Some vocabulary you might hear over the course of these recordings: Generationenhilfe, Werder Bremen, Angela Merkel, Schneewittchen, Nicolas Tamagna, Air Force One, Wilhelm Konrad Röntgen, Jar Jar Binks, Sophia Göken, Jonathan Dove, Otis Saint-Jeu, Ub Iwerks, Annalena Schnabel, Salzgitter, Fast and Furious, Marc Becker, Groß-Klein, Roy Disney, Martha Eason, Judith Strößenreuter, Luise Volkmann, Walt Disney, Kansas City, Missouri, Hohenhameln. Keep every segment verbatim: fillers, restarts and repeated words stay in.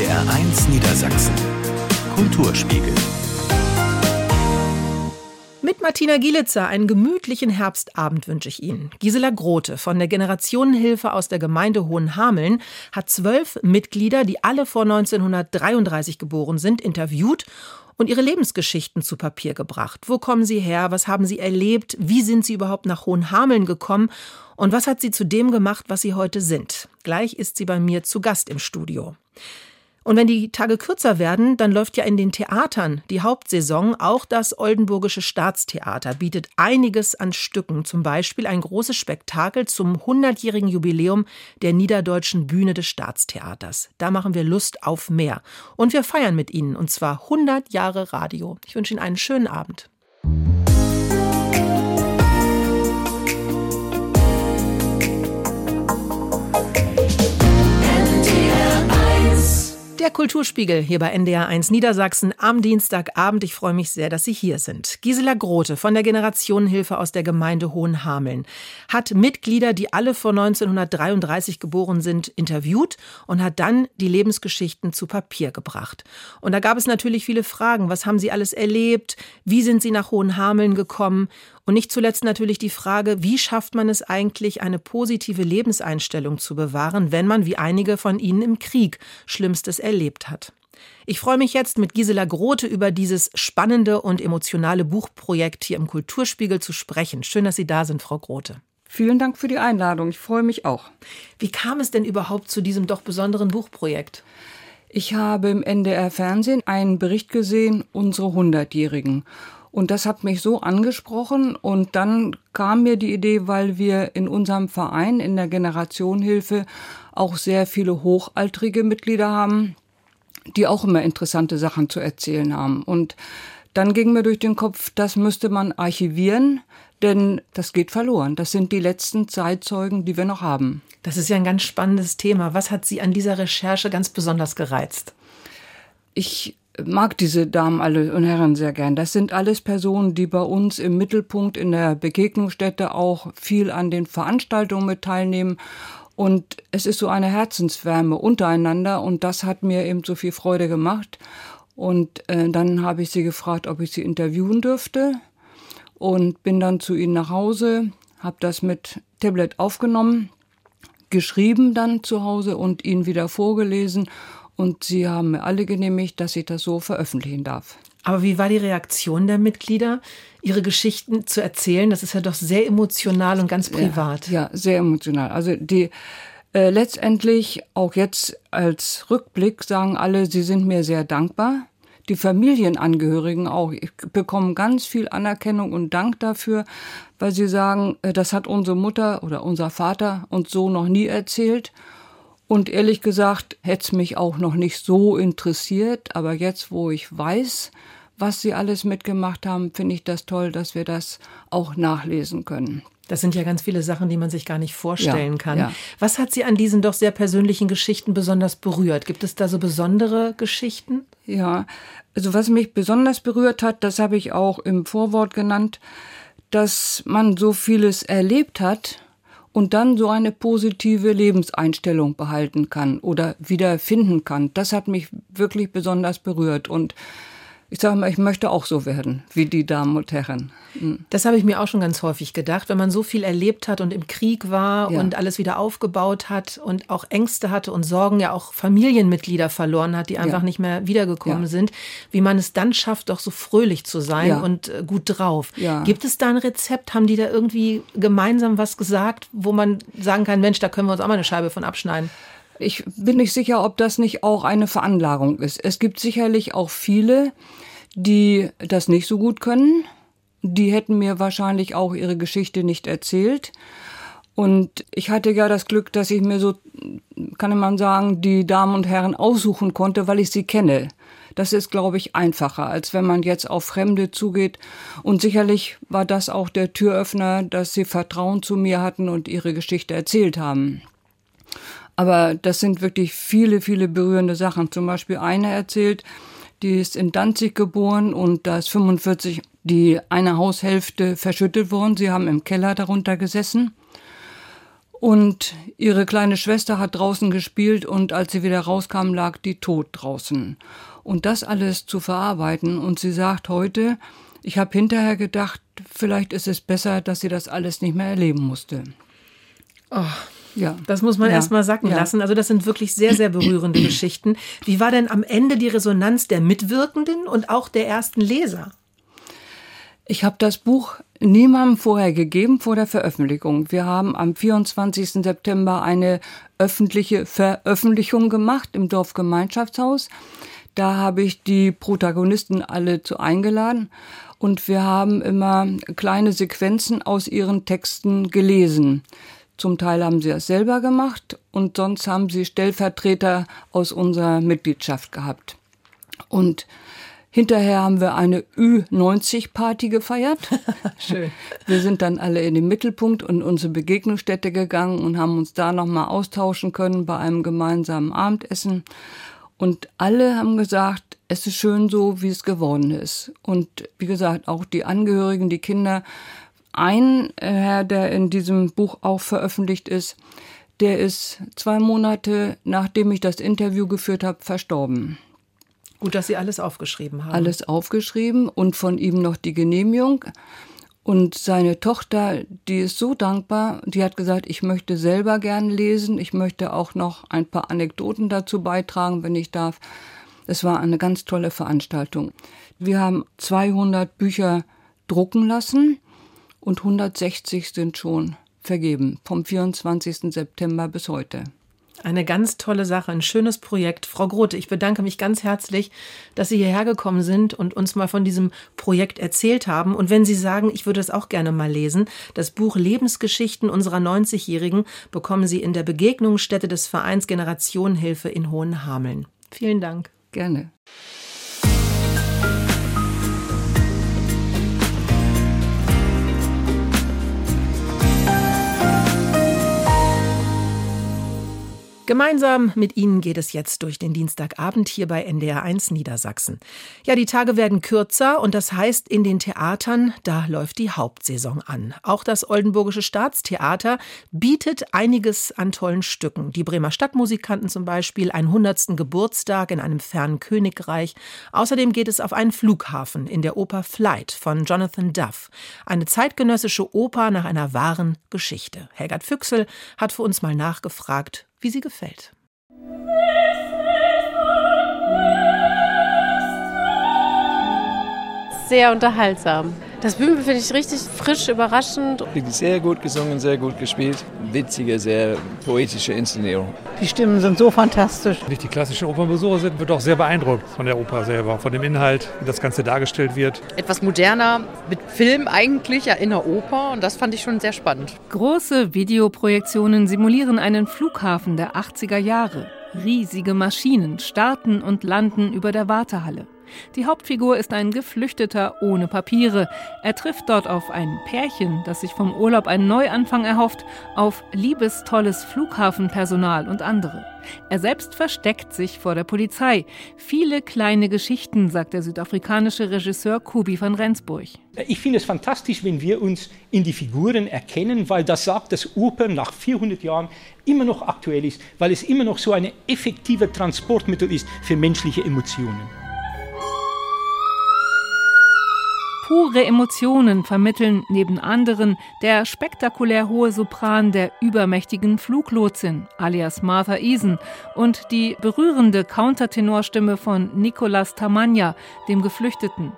N D R eins Niedersachsen. Kulturspiegel. Mit Martina Gielitzer einen gemütlichen Herbstabend wünsche ich Ihnen. Gisela Grote von der Generationenhilfe aus der Gemeinde Hohenhameln hat zwölf Mitglieder, die alle vor neunzehnhundertdreiunddreißig geboren sind, interviewt und ihre Lebensgeschichten zu Papier gebracht. Wo kommen sie her? Was haben sie erlebt? Wie sind sie überhaupt nach Hohenhameln gekommen? Und was hat sie zu dem gemacht, was sie heute sind? Gleich ist sie bei mir zu Gast im Studio. Und wenn die Tage kürzer werden, dann läuft ja in den Theatern die Hauptsaison. Auch das Oldenburgische Staatstheater bietet einiges an Stücken. Zum Beispiel ein großes Spektakel zum hundertjährigen Jubiläum der niederdeutschen Bühne des Staatstheaters. Da machen wir Lust auf mehr. Und wir feiern mit Ihnen, und zwar hundert Jahre Radio. Ich wünsche Ihnen einen schönen Abend. Der Kulturspiegel hier bei N D R eins Niedersachsen am Dienstagabend. Ich freue mich sehr, dass Sie hier sind. Gisela Grote von der Generationenhilfe aus der Gemeinde Hohenhameln hat Mitglieder, die alle vor neunzehnhundertdreiunddreißig geboren sind, interviewt und hat dann die Lebensgeschichten zu Papier gebracht. Und da gab es natürlich viele Fragen. Was haben Sie alles erlebt? Wie sind Sie nach Hohenhameln gekommen? Und nicht zuletzt natürlich die Frage, wie schafft man es eigentlich, eine positive Lebenseinstellung zu bewahren, wenn man, wie einige von Ihnen, im Krieg Schlimmstes erlebt hat. Ich freue mich jetzt, mit Gisela Grote über dieses spannende und emotionale Buchprojekt hier im Kulturspiegel zu sprechen. Schön, dass Sie da sind, Frau Grote. Vielen Dank für die Einladung. Ich freue mich auch. Wie kam es denn überhaupt zu diesem doch besonderen Buchprojekt? Ich habe im N D R-Fernsehen einen Bericht gesehen, unsere hundertjährigen. Und das hat mich so angesprochen, und dann kam mir die Idee, weil wir in unserem Verein, in der Generationenhilfe, auch sehr viele hochaltrige Mitglieder haben, die auch immer interessante Sachen zu erzählen haben. Und dann ging mir durch den Kopf, das müsste man archivieren, denn das geht verloren. Das sind die letzten Zeitzeugen, die wir noch haben. Das ist ja ein ganz spannendes Thema. Was hat Sie an dieser Recherche ganz besonders gereizt? Ich mag diese Damen alle und Herren sehr gern. Das sind alles Personen, die bei uns im Mittelpunkt in der Begegnungsstätte auch viel an den Veranstaltungen mit teilnehmen. Und es ist so eine Herzenswärme untereinander, und das hat mir eben so viel Freude gemacht. Und äh, dann habe ich sie gefragt, ob ich sie interviewen dürfte, und bin dann zu ihnen nach Hause, habe das mit Tablet aufgenommen, geschrieben dann zu Hause und ihnen wieder vorgelesen. Und sie haben mir alle genehmigt, dass ich das so veröffentlichen darf. Aber wie war die Reaktion der Mitglieder, ihre Geschichten zu erzählen? Das ist ja doch sehr emotional und ganz privat. Ja, ja, sehr emotional. Also die äh, letztendlich, auch jetzt als Rückblick, sagen alle, sie sind mir sehr dankbar. Die Familienangehörigen auch bekommen ganz viel Anerkennung und Dank dafür, weil sie sagen, das hat unsere Mutter oder unser Vater uns so noch nie erzählt. Und ehrlich gesagt, hätte es mich auch noch nicht so interessiert. Aber jetzt, wo ich weiß, was sie alles mitgemacht haben, finde ich das toll, dass wir das auch nachlesen können. Das sind ja ganz viele Sachen, die man sich gar nicht vorstellen ja, kann. Ja. Was hat Sie an diesen doch sehr persönlichen Geschichten besonders berührt? Gibt es da so besondere Geschichten? Ja, also was mich besonders berührt hat, das habe ich auch im Vorwort genannt, dass man so vieles erlebt hat und dann so eine positive Lebenseinstellung behalten kann oder wiederfinden kann. Das hat mich wirklich besonders berührt. Und ich sage mal, ich möchte auch so werden wie die Damen und Herren. Das habe ich mir auch schon ganz häufig gedacht. Wenn man so viel erlebt hat und im Krieg war ja. und alles wieder aufgebaut hat und auch Ängste hatte und Sorgen, ja auch Familienmitglieder verloren hat, die einfach ja. nicht mehr wiedergekommen ja. sind, wie man es dann schafft, doch so fröhlich zu sein ja. und gut drauf. Ja. Gibt es da ein Rezept? Haben die da irgendwie gemeinsam was gesagt, wo man sagen kann, Mensch, da können wir uns auch mal eine Scheibe von abschneiden? Ich bin nicht sicher, ob das nicht auch eine Veranlagung ist. Es gibt sicherlich auch viele, die das nicht so gut können. Die hätten mir wahrscheinlich auch ihre Geschichte nicht erzählt. Und ich hatte ja das Glück, dass ich mir so, kann man sagen, die Damen und Herren aussuchen konnte, weil ich sie kenne. Das ist, glaube ich, einfacher, als wenn man jetzt auf Fremde zugeht. Und sicherlich war das auch der Türöffner, dass sie Vertrauen zu mir hatten und ihre Geschichte erzählt haben. Aber das sind wirklich viele, viele berührende Sachen. Zum Beispiel eine erzählt, die ist in Danzig geboren und da ist fünfundvierzig die eine Haushälfte verschüttet worden. Sie haben im Keller darunter gesessen. Und ihre kleine Schwester hat draußen gespielt und als sie wieder rauskam, lag die tot draußen. Und das alles zu verarbeiten. Und sie sagt heute, ich habe hinterher gedacht, vielleicht ist es besser, dass sie das alles nicht mehr erleben musste. Oh, ja. Das muss man ja. erst mal sacken ja. lassen. Also das sind wirklich sehr, sehr berührende Geschichten. Wie war denn am Ende die Resonanz der Mitwirkenden und auch der ersten Leser? Ich habe das Buch niemandem vorher gegeben, vor der Veröffentlichung. Wir haben am vierundzwanzigsten September eine öffentliche Veröffentlichung gemacht im Dorfgemeinschaftshaus. Da habe ich die Protagonisten alle zu eingeladen und wir haben immer kleine Sequenzen aus ihren Texten gelesen. Zum Teil haben sie das selber gemacht und sonst haben sie Stellvertreter aus unserer Mitgliedschaft gehabt. Und hinterher haben wir eine Ü neunzig Party gefeiert. Schön. Wir sind dann alle in den Mittelpunkt und unsere Begegnungsstätte gegangen und haben uns da nochmal austauschen können bei einem gemeinsamen Abendessen. Und alle haben gesagt, es ist schön so, wie es geworden ist. Und wie gesagt, auch die Angehörigen, die Kinder. Ein Herr, der in diesem Buch auch veröffentlicht ist, der ist zwei Monate, nachdem ich das Interview geführt habe, verstorben. Gut, dass Sie alles aufgeschrieben haben. Alles aufgeschrieben und von ihm noch die Genehmigung. Und seine Tochter, die ist so dankbar, die hat gesagt, ich möchte selber gern lesen, ich möchte auch noch ein paar Anekdoten dazu beitragen, wenn ich darf. Es war eine ganz tolle Veranstaltung. Wir haben zweihundert Bücher drucken lassen und hundertsechzig sind schon vergeben, vom vierundzwanzigsten September bis heute. Eine ganz tolle Sache, ein schönes Projekt. Frau Grote, ich bedanke mich ganz herzlich, dass Sie hierher gekommen sind und uns mal von diesem Projekt erzählt haben. Und wenn Sie sagen, ich würde es auch gerne mal lesen, das Buch Lebensgeschichten unserer neunzigjährigen bekommen Sie in der Begegnungsstätte des Vereins Generationenhilfe in Hohenhameln. Vielen Dank. Gerne. Gemeinsam mit Ihnen geht es jetzt durch den Dienstagabend hier bei N D R eins Niedersachsen. Ja, die Tage werden kürzer und das heißt, in den Theatern, da läuft die Hauptsaison an. Auch das Oldenburgische Staatstheater bietet einiges an tollen Stücken. Die Bremer Stadtmusikanten zum Beispiel, einen hundertsten Geburtstag in einem fernen Königreich. Außerdem geht es auf einen Flughafen in der Oper Flight von Jonathan Dove. Eine zeitgenössische Oper nach einer wahren Geschichte. Helgard Füchsel hat für uns mal nachgefragt, wie sie gefällt. Sehr unterhaltsam. Das Bühnenbild finde ich richtig frisch, überraschend. Sehr gut gesungen, sehr gut gespielt. Witzige, sehr poetische Inszenierung. Die Stimmen sind so fantastisch. Wenn ich die klassische Opernbesucher sind, wird auch sehr beeindruckt von der Oper selber, von dem Inhalt, wie das Ganze dargestellt wird. Etwas moderner, mit Film eigentlich, ja in der Oper. Und das fand ich schon sehr spannend. Große Videoprojektionen simulieren einen Flughafen der achtziger Jahre. Riesige Maschinen starten und landen über der Wartehalle. Die Hauptfigur ist ein Geflüchteter ohne Papiere. Er trifft dort auf ein Pärchen, das sich vom Urlaub einen Neuanfang erhofft, auf liebestolles Flughafenpersonal und andere. Er selbst versteckt sich vor der Polizei. Viele kleine Geschichten, sagt der südafrikanische Regisseur Kubi van Rensburg. Ich finde es fantastisch, wenn wir uns in die Figuren erkennen, weil das sagt, dass Oper nach vierhundert Jahren immer noch aktuell ist, weil es immer noch so ein effektives Transportmittel ist für menschliche Emotionen. Pure Emotionen vermitteln neben anderen der spektakulär hohe Sopran der übermächtigen Fluglotsin, alias Martha Eason, und die berührende Countertenorstimme von Nicolas Tamagna, dem Geflüchteten.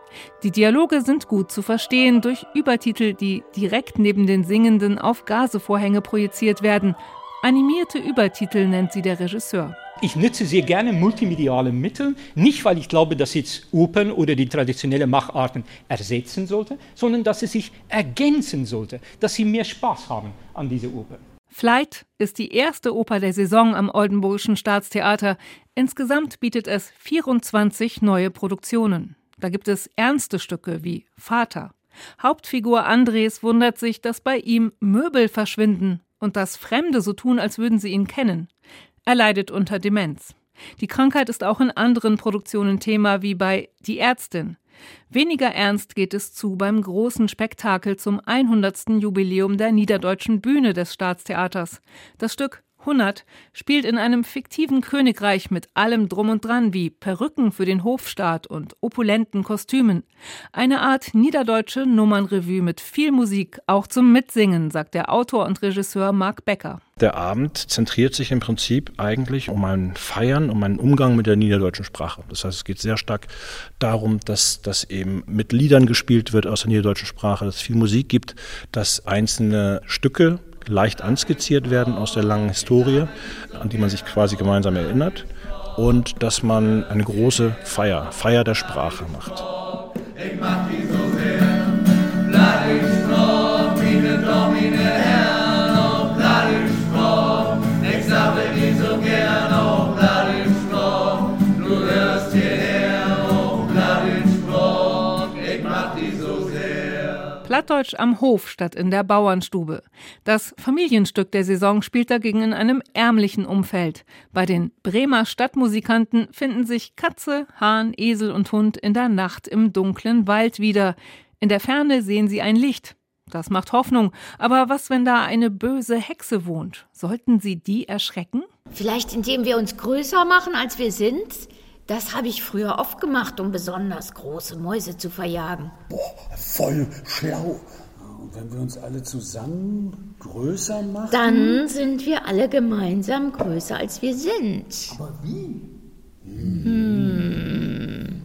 Die Dialoge sind gut zu verstehen durch Übertitel, die direkt neben den Singenden auf Gasevorhänge projiziert werden. Animierte Übertitel nennt sie der Regisseur. Ich nutze sehr gerne multimediale Mittel, nicht weil ich glaube, dass jetzt Opern oder die traditionellen Macharten ersetzen sollte, sondern dass sie sich ergänzen sollte, dass sie mehr Spaß haben an dieser Oper. Flight ist die erste Oper der Saison am Oldenburgischen Staatstheater. Insgesamt bietet es vierundzwanzig neue Produktionen. Da gibt es ernste Stücke wie Vater. Hauptfigur Andres wundert sich, dass bei ihm Möbel verschwinden und dass Fremde so tun, als würden sie ihn kennen. Er leidet unter Demenz. Die Krankheit ist auch in anderen Produktionen Thema, wie bei Die Ärztin. Weniger ernst geht es zu beim großen Spektakel zum hundertsten Jubiläum der niederdeutschen Bühne des Staatstheaters. Das Stück hundert spielt in einem fiktiven Königreich mit allem Drum und Dran wie Perücken für den Hofstaat und opulenten Kostümen. Eine Art niederdeutsche Nummernrevue mit viel Musik, auch zum Mitsingen, sagt der Autor und Regisseur Marc Becker. Der Abend zentriert sich im Prinzip eigentlich um ein Feiern, um einen Umgang mit der niederdeutschen Sprache. Das heißt, es geht sehr stark darum, dass das eben mit Liedern gespielt wird aus der niederdeutschen Sprache, dass es viel Musik gibt, dass einzelne Stücke leicht anskizziert werden aus der langen Historie, an die man sich quasi gemeinsam erinnert, und dass man eine große Feier, Feier der Sprache macht. Ich mach die so sehr, bleib ich froh, meine Domine Herren, oh bleib ich froh, ich sammle die so gern, oh bleib ich froh, du hörst hierher, oh bleib ich froh, ich mach die so sehr. Plattdeutsch am Hof statt in der Bauernstube. Das Familienstück der Saison spielt dagegen in einem ärmlichen Umfeld. Bei den Bremer Stadtmusikanten finden sich Katze, Hahn, Esel und Hund in der Nacht im dunklen Wald wieder. In der Ferne sehen sie ein Licht. Das macht Hoffnung. Aber was, wenn da eine böse Hexe wohnt? Sollten sie die erschrecken? Vielleicht, indem wir uns größer machen, als wir sind. Das habe ich früher oft gemacht, um besonders große Mäuse zu verjagen. Boah, voll schlau. Und wenn wir uns alle zusammen größer machen? Dann sind wir alle gemeinsam größer, als wir sind. Aber wie? Hm.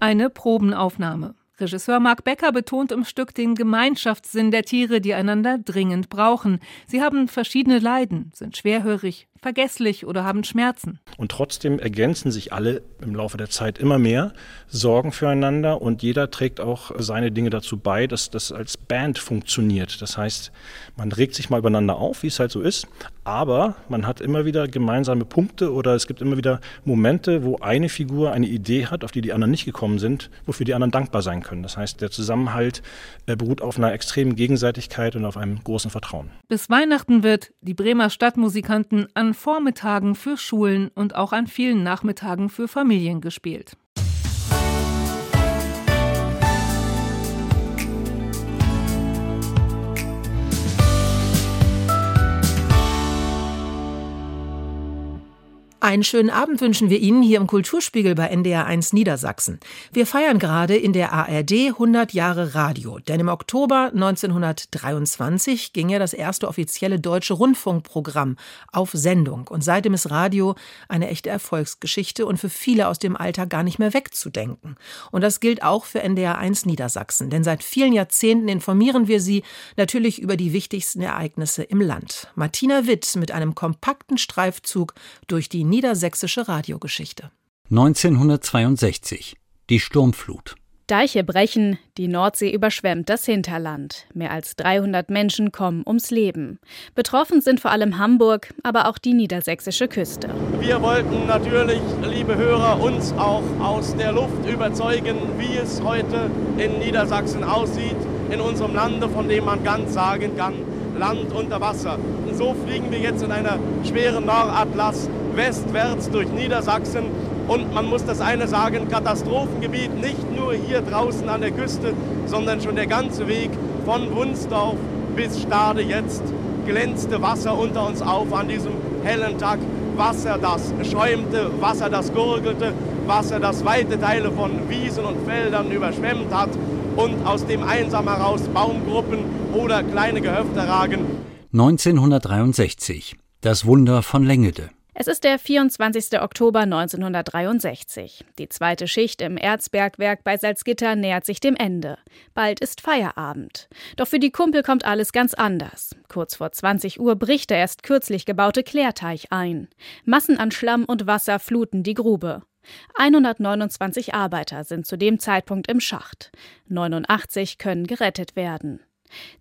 Eine Probenaufnahme. Regisseur Marc Becker betont im Stück den Gemeinschaftssinn der Tiere, die einander dringend brauchen. Sie haben verschiedene Leiden, sind schwerhörig, vergesslich oder haben Schmerzen. Und trotzdem ergänzen sich alle im Laufe der Zeit immer mehr, sorgen füreinander, und jeder trägt auch seine Dinge dazu bei, dass das als Band funktioniert. Das heißt, man regt sich mal übereinander auf, wie es halt so ist, aber man hat immer wieder gemeinsame Punkte, oder es gibt immer wieder Momente, wo eine Figur eine Idee hat, auf die die anderen nicht gekommen sind, wofür die anderen dankbar sein können. Das heißt, der Zusammenhalt beruht auf einer extremen Gegenseitigkeit und auf einem großen Vertrauen. Bis Weihnachten wird die Bremer Stadtmusikanten an Vormittagen für Schulen und auch an vielen Nachmittagen für Familien gespielt. Einen schönen Abend wünschen wir Ihnen hier im Kulturspiegel bei N D R eins Niedersachsen. Wir feiern gerade in der A R D hundert Jahre Radio, denn im Oktober neunzehnhundertdreiundzwanzig ging ja das erste offizielle deutsche Rundfunkprogramm auf Sendung. Und seitdem ist Radio eine echte Erfolgsgeschichte und für viele aus dem Alltag gar nicht mehr wegzudenken. Und das gilt auch für N D R eins Niedersachsen, denn seit vielen Jahrzehnten informieren wir Sie natürlich über die wichtigsten Ereignisse im Land. Martina Witt mit einem kompakten Streifzug durch die niedersächsische Radiogeschichte. neunzehnhundertzweiundsechzig. Die Sturmflut. Deiche brechen, die Nordsee überschwemmt das Hinterland. Mehr als dreihundert Menschen kommen ums Leben. Betroffen sind vor allem Hamburg, aber auch die niedersächsische Küste. Wir wollten natürlich, liebe Hörer, uns auch aus der Luft überzeugen, wie es heute in Niedersachsen aussieht, in unserem Lande, von dem man ganz sagen kann, Land unter Wasser. Und so fliegen wir jetzt in einer schweren Nordatlas westwärts durch Niedersachsen. Und man muss das eine sagen, Katastrophengebiet nicht nur hier draußen an der Küste, sondern schon der ganze Weg von Wunsdorf bis Stade jetzt glänzte Wasser unter uns auf an diesem hellen Tag. Wasser, das schäumte, Wasser, das gurgelte, Wasser, das weite Teile von Wiesen und Feldern überschwemmt hat und aus dem einsam heraus Baumgruppen oder kleine Gehöfte ragen. neunzehnhundertdreiundsechzig. Das Wunder von Lengede. Es ist der vierundzwanzigster Oktober neunzehnhundertdreiundsechzig. Die zweite Schicht im Erzbergwerk bei Salzgitter nähert sich dem Ende. Bald ist Feierabend. Doch für die Kumpel kommt alles ganz anders. Kurz vor zwanzig Uhr bricht der erst kürzlich gebaute Klärteich ein. Massen an Schlamm und Wasser fluten die Grube. hundertneunundzwanzig Arbeiter sind zu dem Zeitpunkt im Schacht. neunundachtzig können gerettet werden.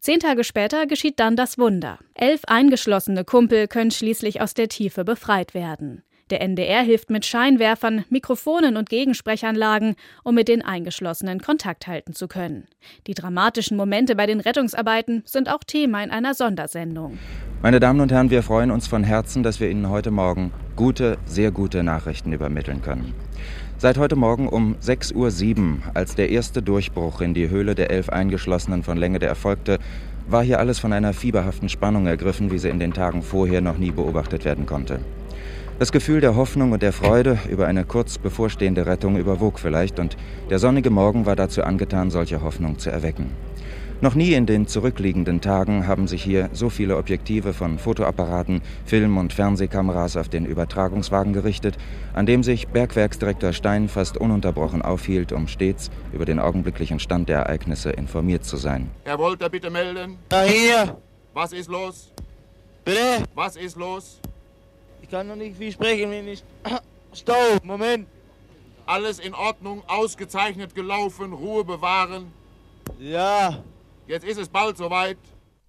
Zehn Tage später geschieht dann das Wunder. Elf eingeschlossene Kumpel können schließlich aus der Tiefe befreit werden. Der N D R hilft mit Scheinwerfern, Mikrofonen und Gegensprechanlagen, um mit den Eingeschlossenen Kontakt halten zu können. Die dramatischen Momente bei den Rettungsarbeiten sind auch Thema in einer Sondersendung. Meine Damen und Herren, wir freuen uns von Herzen, dass wir Ihnen heute Morgen gute, sehr gute Nachrichten übermitteln können. Seit heute Morgen um sechs Uhr sieben, als der erste Durchbruch in die Höhle der elf Eingeschlossenen von Lengede erfolgte, war hier alles von einer fieberhaften Spannung ergriffen, wie sie in den Tagen vorher noch nie beobachtet werden konnte. Das Gefühl der Hoffnung und der Freude über eine kurz bevorstehende Rettung überwog vielleicht, und der sonnige Morgen war dazu angetan, solche Hoffnung zu erwecken. Noch nie in den zurückliegenden Tagen haben sich hier so viele Objektive von Fotoapparaten, Film- und Fernsehkameras auf den Übertragungswagen gerichtet, an dem sich Bergwerksdirektor Stein fast ununterbrochen aufhielt, um stets über den augenblicklichen Stand der Ereignisse informiert zu sein. Herr Wolter, bitte melden. Ja, hier. Was ist los? Bitte? Was ist los? Ich kann noch nicht viel sprechen, wenn ich... Stau, Moment. Alles in Ordnung, ausgezeichnet gelaufen, Ruhe bewahren. Ja. Jetzt ist es bald soweit.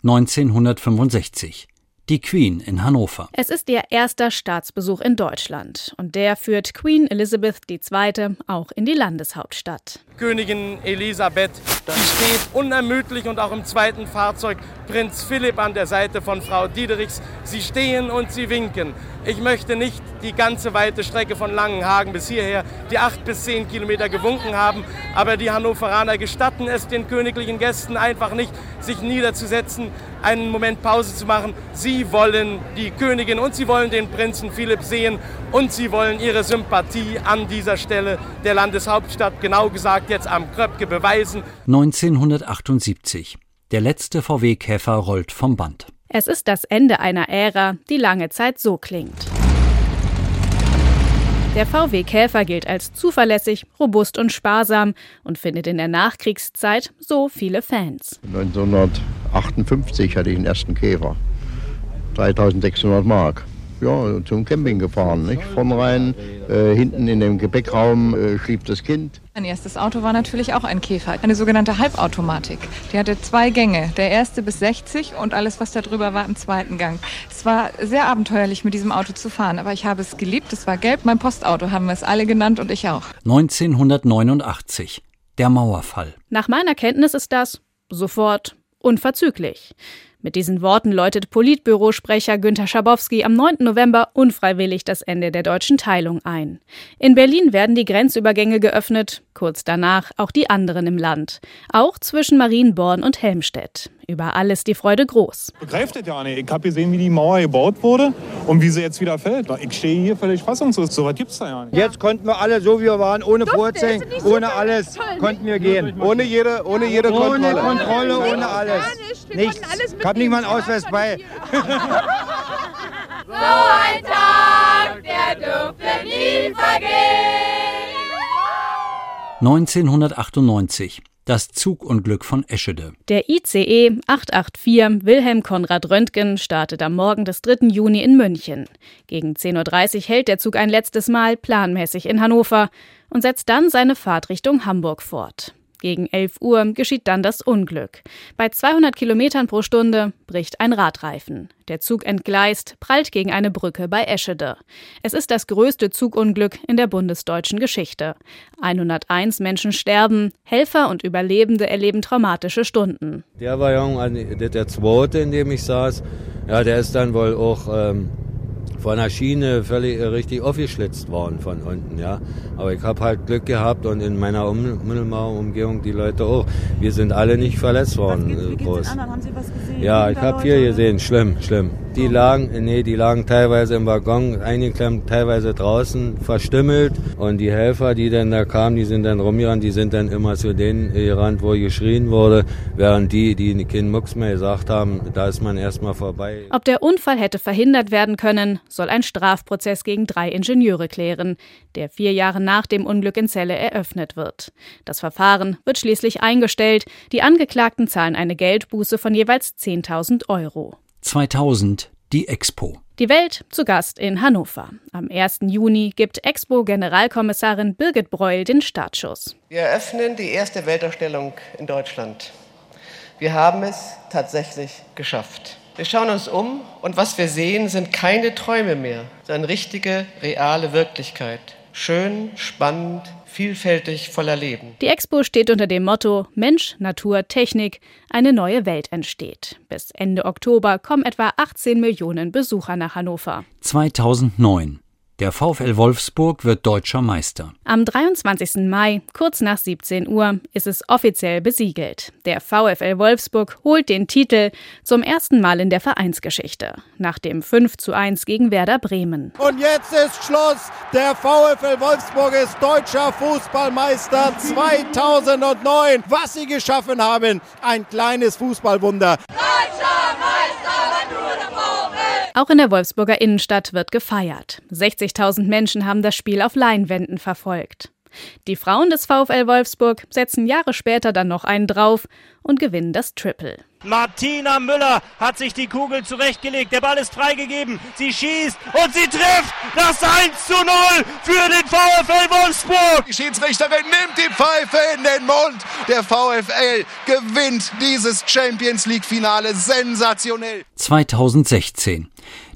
neunzehnhundertfünfundsechzig. Die Queen in Hannover. Es ist ihr erster Staatsbesuch in Deutschland. Und der führt Queen Elizabeth die Zweite auch in die Landeshauptstadt. Königin Elisabeth, die steht unermüdlich und auch im zweiten Fahrzeug Prinz Philipp an der Seite von Frau Diederichs. Sie stehen und sie winken. Ich möchte nicht die ganze weite Strecke von Langenhagen bis hierher, die acht bis zehn Kilometer gewunken haben. Aber die Hannoveraner gestatten es den königlichen Gästen einfach nicht, sich niederzusetzen, einen Moment Pause zu machen. Sie wollen die Königin und sie wollen den Prinzen Philipp sehen und sie wollen ihre Sympathie an dieser Stelle der Landeshauptstadt, genau gesagt jetzt am Kröpke, beweisen. neunzehnhundertachtundsiebzig. Der letzte V W-Käfer rollt vom Band. Es ist das Ende einer Ära, die lange Zeit so klingt. Der V W-Käfer gilt als zuverlässig, robust und sparsam und findet in der Nachkriegszeit so viele Fans. neunzehnhundertachtundfünfzig hatte ich den ersten Käfer, dreitausendsechshundert Mark. Ja, zum Camping gefahren, nicht? Von rein, äh, hinten in dem Gepäckraum äh, schlief das Kind. Mein erstes Auto war natürlich auch ein Käfer, eine sogenannte Halbautomatik. Die hatte zwei Gänge, der erste bis sechzig und alles, was da drüber war, im zweiten Gang. Es war sehr abenteuerlich, mit diesem Auto zu fahren, aber ich habe es geliebt. Es war gelb, mein Postauto haben wir es alle genannt und ich auch. neunzehnhundertneunundachtzig, der Mauerfall. Nach meiner Kenntnis ist das sofort unverzüglich. Mit diesen Worten läutet Politbürosprecher Günter Schabowski am neunten November unfreiwillig das Ende der deutschen Teilung ein. In Berlin werden die Grenzübergänge geöffnet, kurz danach auch die anderen im Land. Auch zwischen Marienborn und Helmstedt. Überall ist die Freude groß. Begreift das ja nicht. Ich habe gesehen, wie die Mauer gebaut wurde und wie sie jetzt wieder fällt. Ich stehe hier völlig fassungslos. So was gibt's da ja nicht. Jetzt konnten wir alle, so wie wir waren, ohne Vorzeichen, ohne alles, konnten wir gehen. Ohne jede, ohne jede Kontrolle. Ohne Kontrolle, ohne alles. Nichts. Hab nicht mal einen Ausweis bei. So ein Tag, der dürfte nie vergehen. neunzehnhundertachtundneunzig. Das Zugunglück von Eschede. Der I C E acht acht vier Wilhelm Konrad Röntgen startet am Morgen des dritten Juni in München. Gegen zehn Uhr dreißig hält der Zug ein letztes Mal planmäßig in Hannover und setzt dann seine Fahrt Richtung Hamburg fort. Gegen elf Uhr geschieht dann das Unglück. Bei zweihundert Kilometern pro Stunde bricht ein Radreifen. Der Zug entgleist, prallt gegen eine Brücke bei Eschede. Es ist das größte Zugunglück in der bundesdeutschen Geschichte. hunderteins Menschen sterben, Helfer und Überlebende erleben traumatische Stunden. Der Waggon, der zweite, in dem ich saß, ja, der ist dann wohl auch... Ähm von der Schiene völlig richtig aufgeschlitzt worden von unten, ja. Aber ich habe halt Glück gehabt und in meiner unmittelbaren Umgebung die Leute auch. Wir sind alle nicht verletzt worden. Was gibt's, wie groß. Geht's den anderen? Haben Sie was gesehen? Ja, ich habe viel gesehen. Schlimm, schlimm. Die lagen, nee, die lagen teilweise im Waggon eingeklemmt, teilweise draußen verstümmelt. Und die Helfer, die dann da kamen, die sind dann rumgerannt, die sind dann immer zu denen gerannt, wo geschrien wurde, während die, die keinen Mucks mehr gesagt haben, da ist man erstmal vorbei. Ob der Unfall hätte verhindert werden können, soll ein Strafprozess gegen drei Ingenieure klären, der vier Jahre nach dem Unglück in Celle eröffnet wird. Das Verfahren wird schließlich eingestellt. Die Angeklagten zahlen eine Geldbuße von jeweils zehntausend Euro. zweitausend, die Expo. Die Welt zu Gast in Hannover. Am ersten Juni gibt Expo-Generalkommissarin Birgit Breul den Startschuss. Wir eröffnen die erste Weltausstellung in Deutschland. Wir haben es tatsächlich geschafft. Wir schauen uns um und was wir sehen, sind keine Träume mehr, sondern richtige, reale Wirklichkeit. Schön, spannend, vielfältig, voller Leben. Die Expo steht unter dem Motto Mensch, Natur, Technik, eine neue Welt entsteht. Bis Ende Oktober kommen etwa achtzehn Millionen Besucher nach Hannover. zweitausendneun. Der VfL Wolfsburg wird deutscher Meister. Am dreiundzwanzigsten Mai, kurz nach siebzehn Uhr, ist es offiziell besiegelt. Der VfL Wolfsburg holt den Titel zum ersten Mal in der Vereinsgeschichte. Nach dem fünf zu eins gegen Werder Bremen. Und jetzt ist Schluss. Der VfL Wolfsburg ist deutscher Fußballmeister zweitausendneun. Was sie geschaffen haben, ein kleines Fußballwunder. Deutscher Meister, Natur der VfL. Auch in der Wolfsburger Innenstadt wird gefeiert. sechzigtausend Menschen haben das Spiel auf Leinwänden verfolgt. Die Frauen des VfL Wolfsburg setzen Jahre später dann noch einen drauf und gewinnen das Triple. Martina Müller hat sich die Kugel zurechtgelegt, der Ball ist freigegeben, sie schießt und sie trifft das eins zu null für den VfL Wolfsburg. Die Schiedsrichterin nimmt die Pfeife in den Mund. Der VfL gewinnt dieses Champions-League-Finale sensationell. zweitausendsechzehn.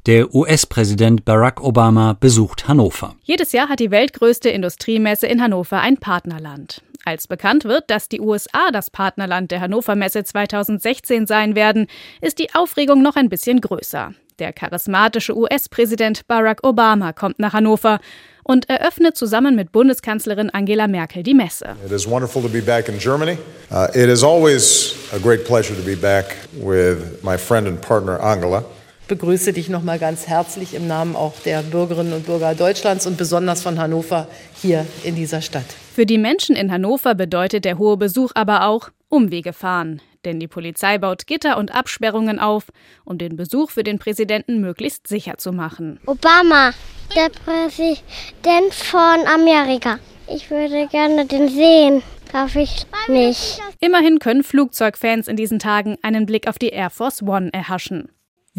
Der U S-Präsident Barack Obama besucht Hannover. Jedes Jahr hat die weltgrößte Industriemesse in Hannover ein Partnerland. Als bekannt wird, dass die U S A das Partnerland der Hannover Messe zweitausendsechzehn sein werden, ist die Aufregung noch ein bisschen größer. Der charismatische U S-Präsident Barack Obama kommt nach Hannover und eröffnet zusammen mit Bundeskanzlerin Angela Merkel die Messe. It is wonderful to be back in Germany. Uh, it is always a great pleasure to be back with my friend and partner Angela. Ich begrüße dich nochmal ganz herzlich im Namen auch der Bürgerinnen und Bürger Deutschlands und besonders von Hannover hier in dieser Stadt. Für die Menschen in Hannover bedeutet der hohe Besuch aber auch Umwege fahren. Denn die Polizei baut Gitter und Absperrungen auf, um den Besuch für den Präsidenten möglichst sicher zu machen. Obama, der Präsident von Amerika. Ich würde gerne den sehen. Darf ich nicht. Immerhin können Flugzeugfans in diesen Tagen einen Blick auf die Air Force One erhaschen.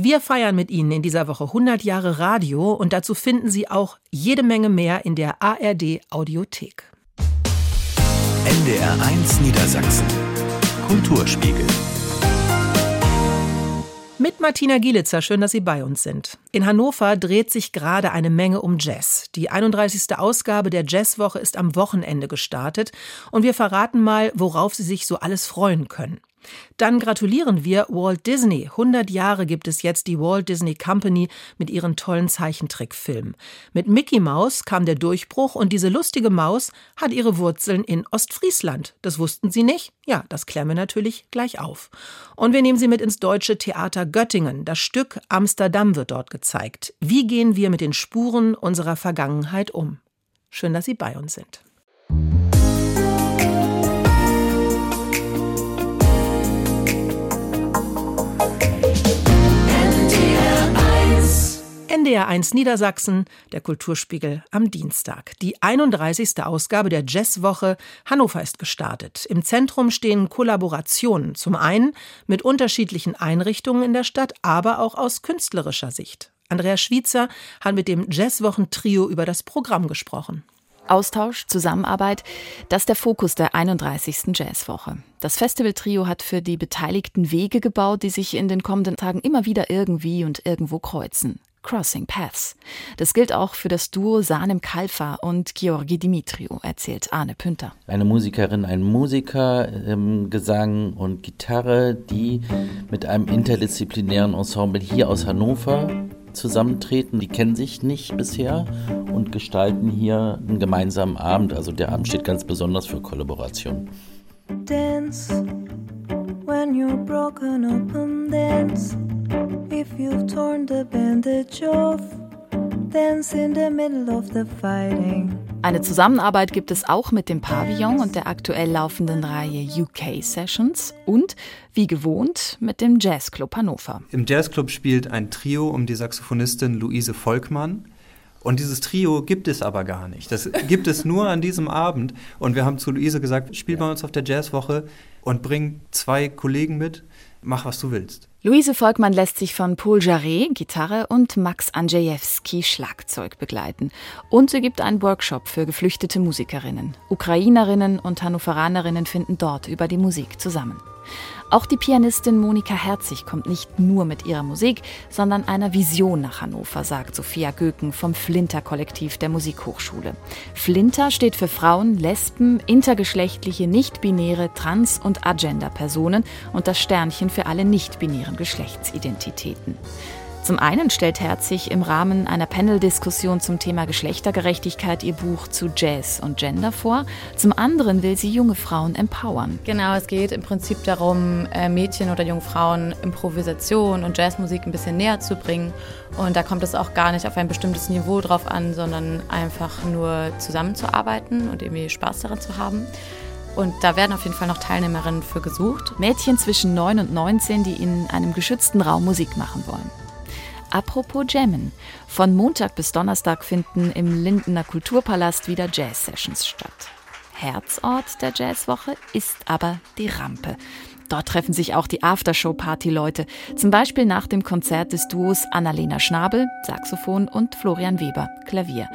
Wir feiern mit Ihnen in dieser Woche hundert Jahre Radio und dazu finden Sie auch jede Menge mehr in der A R D Audiothek. N D R eins Niedersachsen. Kulturspiegel. Mit Martina Gielitzer, schön, dass Sie bei uns sind. In Hannover dreht sich gerade eine Menge um Jazz. Die einunddreißigste Ausgabe der Jazzwoche ist am Wochenende gestartet und wir verraten mal, worauf Sie sich so alles freuen können. Dann gratulieren wir Walt Disney. hundert Jahre gibt es jetzt die Walt Disney Company mit ihren tollen Zeichentrickfilmen. Mit Mickey Maus kam der Durchbruch und diese lustige Maus hat ihre Wurzeln in Ostfriesland. Das wussten Sie nicht? Ja, das klären wir natürlich gleich auf. Und wir nehmen Sie mit ins Deutsche Theater Göttingen. Das Stück Amsterdam wird dort gezeigt. Wie gehen wir mit den Spuren unserer Vergangenheit um? Schön, dass Sie bei uns sind. N D R eins Niedersachsen, der Kulturspiegel am Dienstag. Die einunddreißigste Ausgabe der Jazzwoche Hannover ist gestartet. Im Zentrum stehen Kollaborationen, zum einen mit unterschiedlichen Einrichtungen in der Stadt, aber auch aus künstlerischer Sicht. Andrea Schwiezer hat mit dem Jazzwochentrio über das Programm gesprochen. Austausch, Zusammenarbeit, das ist der Fokus der einunddreißigsten Jazzwoche. Das Festivaltrio hat für die Beteiligten Wege gebaut, die sich in den kommenden Tagen immer wieder irgendwie und irgendwo kreuzen. Crossing Paths. Das gilt auch für das Duo Sanem Kalfa und Georgi Dimitriou, erzählt Arne Pünter. Eine Musikerin, ein Musiker, ähm, Gesang und Gitarre, die mit einem interdisziplinären Ensemble hier aus Hannover zusammentreten. Die kennen sich nicht bisher und gestalten hier einen gemeinsamen Abend. Also der Abend steht ganz besonders für Kollaboration. Dance, when you're broken open, dance. If you've torn the bandage off, dance in the middle of the fighting. Eine Zusammenarbeit gibt es auch mit dem Pavillon und der aktuell laufenden Reihe U K Sessions und, wie gewohnt, mit dem Jazzclub Hannover. Im Jazzclub spielt ein Trio um die Saxophonistin Luise Volkmann. Und dieses Trio gibt es aber gar nicht. Das gibt es nur an diesem Abend. Und wir haben zu Luise gesagt, spiel bei uns auf der Jazzwoche und bring zwei Kollegen mit, mach was du willst. Luise Volkmann lässt sich von Paul Jarret, Gitarre, und Max Andrzejewski, Schlagzeug, begleiten. Und sie gibt einen Workshop für geflüchtete Musikerinnen. Ukrainerinnen und Hannoveranerinnen finden dort über die Musik zusammen. Auch die Pianistin Monika Herzig kommt nicht nur mit ihrer Musik, sondern einer Vision nach Hannover, sagt Sophia Göken vom Flinter-Kollektiv der Musikhochschule. Flinter steht für Frauen, Lesben, intergeschlechtliche, nicht-binäre, trans- und agender-Personen und das Sternchen für alle nicht-binären Geschlechtsidentitäten. Zum einen stellt Herzig im Rahmen einer Panel-Diskussion zum Thema Geschlechtergerechtigkeit ihr Buch zu Jazz und Gender vor. Zum anderen will sie junge Frauen empowern. Genau, es geht im Prinzip darum, Mädchen oder jungen Frauen Improvisation und Jazzmusik ein bisschen näher zu bringen. Und da kommt es auch gar nicht auf ein bestimmtes Niveau drauf an, sondern einfach nur zusammenzuarbeiten und irgendwie Spaß daran zu haben. Und da werden auf jeden Fall noch Teilnehmerinnen für gesucht. Mädchen zwischen neun und neunzehn, die in einem geschützten Raum Musik machen wollen. Apropos Jammen. Von Montag bis Donnerstag finden im Lindener Kulturpalast wieder Jazz-Sessions statt. Herzort der Jazzwoche ist aber die Rampe. Dort treffen sich auch die Aftershow-Party-Leute. Zum Beispiel nach dem Konzert des Duos Annalena Schnabel, Saxophon, und Florian Weber, Klavier.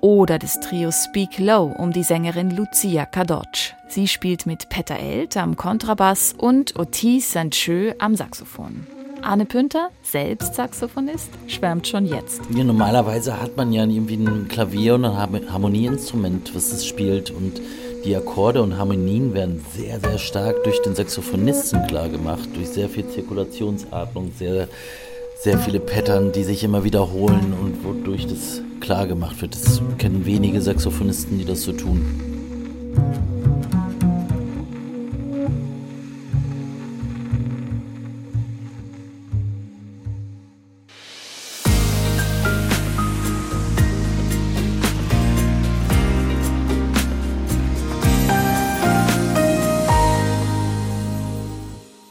Oder des Trios Speak Low um die Sängerin Lucia Cadocci. Sie spielt mit Peter Elt am Kontrabass und Otis Saint-Jeu am Saxophon. Arne Pünter, selbst Saxophonist, schwärmt schon jetzt. Ja, normalerweise hat man ja irgendwie ein Klavier und ein Harmonieinstrument, was es spielt. Und die Akkorde und Harmonien werden sehr, sehr stark durch den Saxophonisten klar gemacht. Durch sehr viel Zirkulationsatmung, sehr, sehr viele Pattern, die sich immer wiederholen und wodurch das klar gemacht wird. Das kennen wenige Saxophonisten, die das so tun.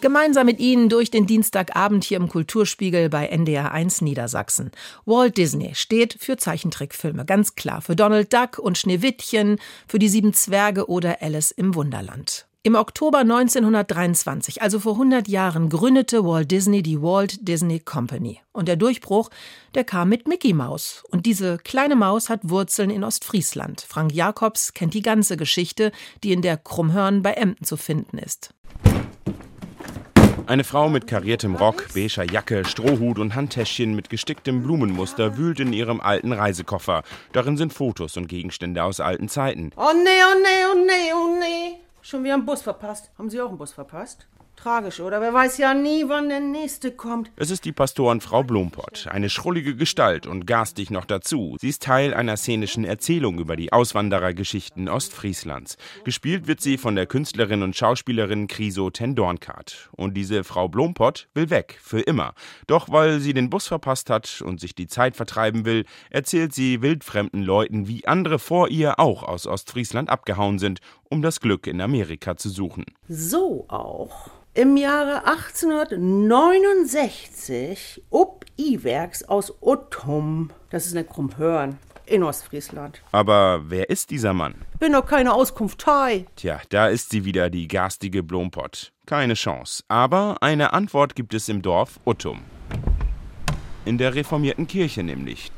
Gemeinsam mit Ihnen durch den Dienstagabend hier im Kulturspiegel bei N D R eins Niedersachsen. Walt Disney steht für Zeichentrickfilme, ganz klar. Für Donald Duck und Schneewittchen, für die Sieben Zwerge oder Alice im Wunderland. Im Oktober neunzehnhundertdreiundzwanzig, also vor hundert Jahren, gründete Walt Disney die Walt Disney Company. Und der Durchbruch, der kam mit Mickey Maus. Und diese kleine Maus hat Wurzeln in Ostfriesland. Frank Jacobs kennt die ganze Geschichte, die in der Krummhörn bei Emden zu finden ist. Eine Frau mit kariertem Rock, beiger Jacke, Strohhut und Handtäschchen mit gesticktem Blumenmuster wühlt in ihrem alten Reisekoffer. Darin sind Fotos und Gegenstände aus alten Zeiten. Oh nee, oh nee, oh nee, oh nee. Schon wieder einen Bus verpasst. Haben Sie auch einen Bus verpasst? Tragisch, oder? Wer weiß ja nie, wann der nächste kommt. Es ist die Pastorenfrau Blompott, eine schrullige Gestalt und garstig noch dazu. Sie ist Teil einer szenischen Erzählung über die Auswanderergeschichten Ostfrieslands. Gespielt wird sie von der Künstlerin und Schauspielerin Kriso ten Dornkarth. Und diese Frau Blompott will weg, für immer. Doch weil sie den Bus verpasst hat und sich die Zeit vertreiben will, erzählt sie wildfremden Leuten, wie andere vor ihr auch aus Ostfriesland abgehauen sind, um das Glück in Amerika zu suchen. So auch. Im Jahre achtzehnhundertneunundsechzig Ub Iwerks aus Uttum, das ist eine Krummhörn, in Ostfriesland. Aber wer ist dieser Mann? Bin doch keine Auskunft Thai. Tja, da ist sie wieder, die garstige Blompott. Keine Chance. Aber eine Antwort gibt es im Dorf Uttum. In der reformierten Kirche nämlich.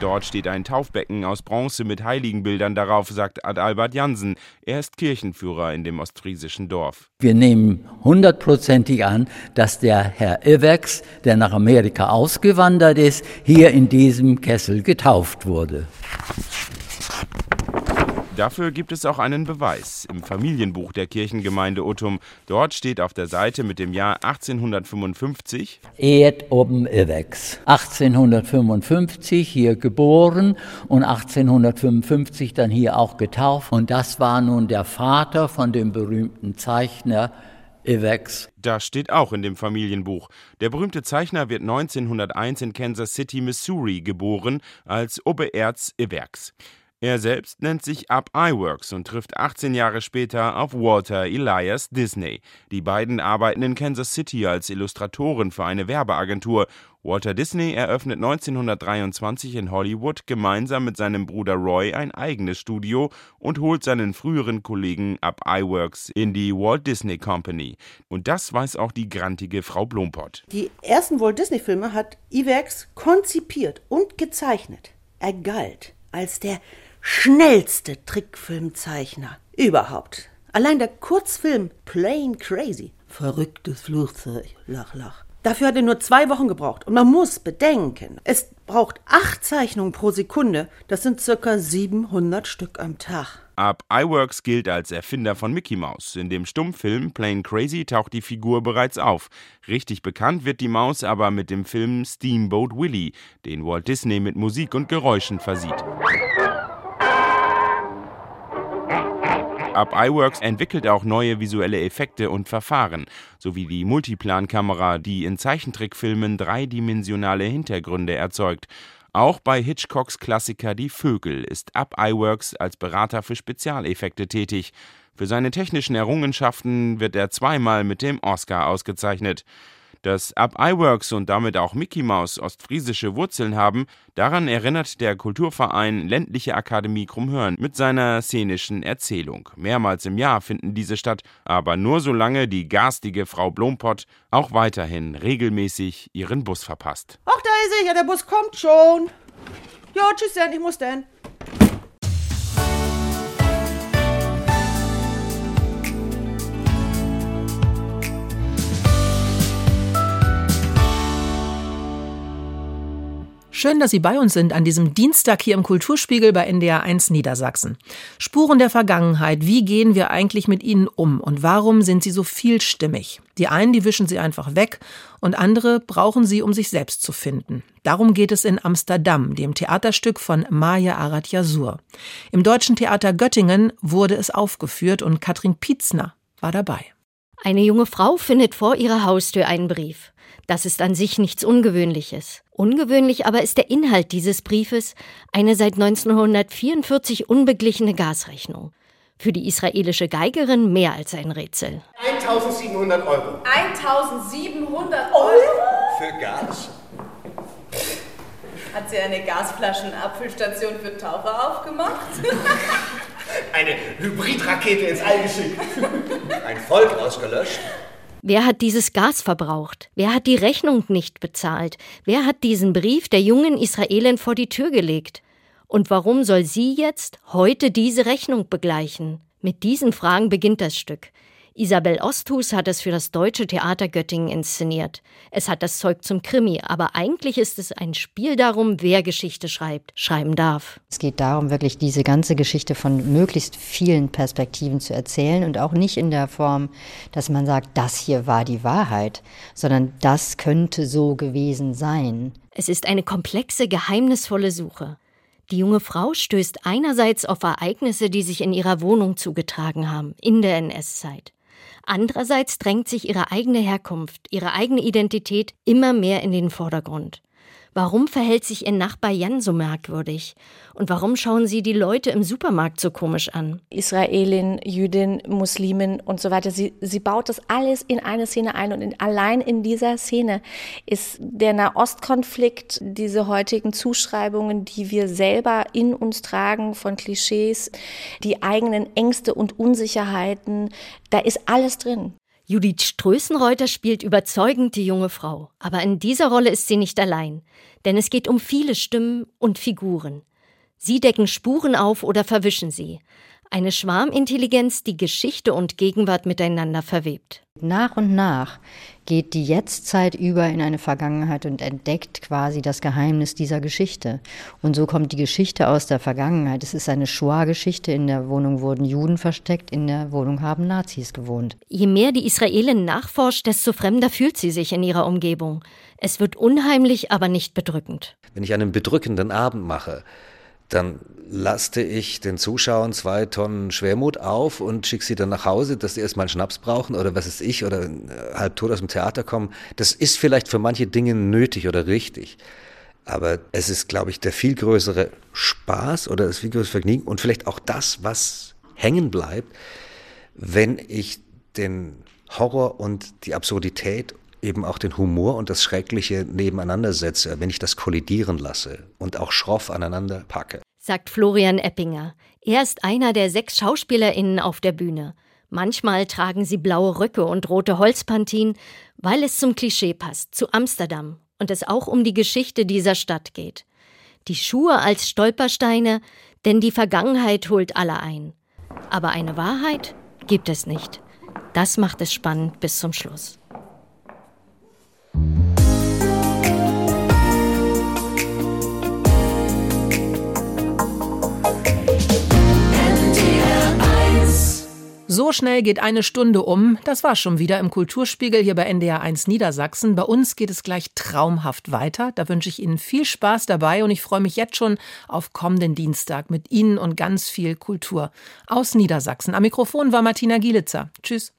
Dort steht ein Taufbecken aus Bronze mit Heiligenbildern darauf, sagt Adalbert Jansen. Er ist Kirchenführer in dem ostfriesischen Dorf. Wir nehmen hundertprozentig an, dass der Herr Iwerks, der nach Amerika ausgewandert ist, hier in diesem Kessel getauft wurde. Dafür gibt es auch einen Beweis im Familienbuch der Kirchengemeinde Uttum. Dort steht auf der Seite mit dem Jahr achtzehnhundertfünfundfünfzig Ed oben Iwerks. achtzehnhundertfünfundfünfzig hier geboren und achtzehnhundertfünfundfünfzig dann hier auch getauft. Und das war nun der Vater von dem berühmten Zeichner Iwerks. Das steht auch in dem Familienbuch. Der berühmte Zeichner wird neunzehnhunderteins in Kansas City, Missouri geboren als Obererz Iwerks. Er selbst nennt sich Ub Iwerks und trifft achtzehn Jahre später auf Walter Elias Disney. Die beiden arbeiten in Kansas City als Illustratoren für eine Werbeagentur. Walter Disney eröffnet neunzehnhundertdreiundzwanzig in Hollywood gemeinsam mit seinem Bruder Roy ein eigenes Studio und holt seinen früheren Kollegen Ub Iwerks in die Walt Disney Company. Und das weiß auch die grantige Frau Blompott. Die ersten Walt Disney Filme hat Iwerks konzipiert und gezeichnet. Er galt als der schnellste Trickfilmzeichner überhaupt. Allein der Kurzfilm Plain Crazy verrücktes Flugzeug, lach, lach. Dafür hat er nur zwei Wochen gebraucht. Und man muss bedenken, es braucht acht Zeichnungen pro Sekunde. Das sind ca. siebenhundert Stück am Tag. Ub Iwerks gilt als Erfinder von Mickey Maus. In dem Stummfilm Plain Crazy taucht die Figur bereits auf. Richtig bekannt wird die Maus aber mit dem Film Steamboat Willie, den Walt Disney mit Musik und Geräuschen versieht. Ub Iwerks entwickelt auch neue visuelle Effekte und Verfahren, sowie die Multiplan-Kamera, die in Zeichentrickfilmen dreidimensionale Hintergründe erzeugt. Auch bei Hitchcocks Klassiker Die Vögel ist Ub Iwerks als Berater für Spezialeffekte tätig. Für seine technischen Errungenschaften wird er zweimal mit dem Oscar ausgezeichnet. Dass Ub Iwerks und damit auch Mickey Maus ostfriesische Wurzeln haben, daran erinnert der Kulturverein Ländliche Akademie Krummhörn mit seiner szenischen Erzählung. Mehrmals im Jahr finden diese statt, aber nur solange die garstige Frau Blompott auch weiterhin regelmäßig ihren Bus verpasst. Ach, da ist er, ja, der Bus kommt schon. Ja, tschüss denn, ich muss denn. Schön, dass Sie bei uns sind an diesem Dienstag hier im Kulturspiegel bei N D R eins Niedersachsen. Spuren der Vergangenheit, wie gehen wir eigentlich mit ihnen um und warum sind sie so vielstimmig? Die einen, die wischen sie einfach weg und andere brauchen sie, um sich selbst zu finden. Darum geht es in Amsterdam, dem Theaterstück von Maya Aradjasur. Im Deutschen Theater Göttingen wurde es aufgeführt und Katrin Pietzner war dabei. Eine junge Frau findet vor ihrer Haustür einen Brief. Das ist an sich nichts Ungewöhnliches. Ungewöhnlich aber ist der Inhalt dieses Briefes, eine seit neunzehnhundertvierundvierzig unbeglichene Gasrechnung. Für die israelische Geigerin mehr als ein Rätsel. eintausendsiebenhundert Euro. eintausendsiebenhundert Euro? Für Gas? Hat sie eine Gasflaschenabfüllstation für Taucher aufgemacht? Eine Hybridrakete ins All geschickt. Ein Volk ausgelöscht. Wer hat dieses Gas verbraucht? Wer hat die Rechnung nicht bezahlt? Wer hat diesen Brief der jungen Israelin vor die Tür gelegt? Und warum soll sie jetzt heute diese Rechnung begleichen? Mit diesen Fragen beginnt das Stück. Isabel Osthus hat es für das Deutsche Theater Göttingen inszeniert. Es hat das Zeug zum Krimi, aber eigentlich ist es ein Spiel darum, wer Geschichte schreibt, schreiben darf. Es geht darum, wirklich diese ganze Geschichte von möglichst vielen Perspektiven zu erzählen und auch nicht in der Form, dass man sagt, das hier war die Wahrheit, sondern das könnte so gewesen sein. Es ist eine komplexe, geheimnisvolle Suche. Die junge Frau stößt einerseits auf Ereignisse, die sich in ihrer Wohnung zugetragen haben, in der N S-Zeit. Andererseits drängt sich ihre eigene Herkunft, ihre eigene Identität immer mehr in den Vordergrund. Warum verhält sich ihr Nachbar Jan so merkwürdig? Und warum schauen sie die Leute im Supermarkt so komisch an? Israelin, Jüdin, Muslimin und so weiter. Sie, sie baut das alles in eine Szene ein. Und in, allein in dieser Szene ist der Nahostkonflikt, diese heutigen Zuschreibungen, die wir selber in uns tragen von Klischees, die eigenen Ängste und Unsicherheiten, da ist alles drin. Judith Strößenreuter spielt überzeugend die junge Frau. Aber in dieser Rolle ist sie nicht allein. Denn es geht um viele Stimmen und Figuren. Sie decken Spuren auf oder verwischen sie. Eine Schwarmintelligenz, die Geschichte und Gegenwart miteinander verwebt. Nach und nach geht die Jetztzeit über in eine Vergangenheit und entdeckt quasi das Geheimnis dieser Geschichte. Und so kommt die Geschichte aus der Vergangenheit. Es ist eine Shoah-Geschichte. In der Wohnung wurden Juden versteckt, in der Wohnung haben Nazis gewohnt. Je mehr die Israelin nachforscht, desto fremder fühlt sie sich in ihrer Umgebung. Es wird unheimlich, aber nicht bedrückend. Wenn ich einen bedrückenden Abend mache, dann laste ich den Zuschauern zwei Tonnen Schwermut auf und schicke sie dann nach Hause, dass sie erstmal einen Schnaps brauchen oder was weiß ich, oder halb tot aus dem Theater kommen. Das ist vielleicht für manche Dinge nötig oder richtig. Aber es ist, glaube ich, der viel größere Spaß oder das viel größere Vergnügen und vielleicht auch das, was hängen bleibt, wenn ich den Horror und die Absurdität eben auch den Humor und das Schreckliche nebeneinander setze, wenn ich das kollidieren lasse und auch schroff aneinander packe. Sagt Florian Eppinger. Er ist einer der sechs SchauspielerInnen auf der Bühne. Manchmal tragen sie blaue Röcke und rote Holzpantinen, weil es zum Klischee passt, zu Amsterdam und es auch um die Geschichte dieser Stadt geht. Die Schuhe als Stolpersteine, denn die Vergangenheit holt alle ein. Aber eine Wahrheit gibt es nicht. Das macht es spannend bis zum Schluss. So schnell geht eine Stunde um. Das war schon wieder im Kulturspiegel hier bei N D R eins Niedersachsen. Bei uns geht es gleich traumhaft weiter. Da wünsche ich Ihnen viel Spaß dabei und ich freue mich jetzt schon auf kommenden Dienstag mit Ihnen und ganz viel Kultur aus Niedersachsen. Am Mikrofon war Martina Gielitzer. Tschüss.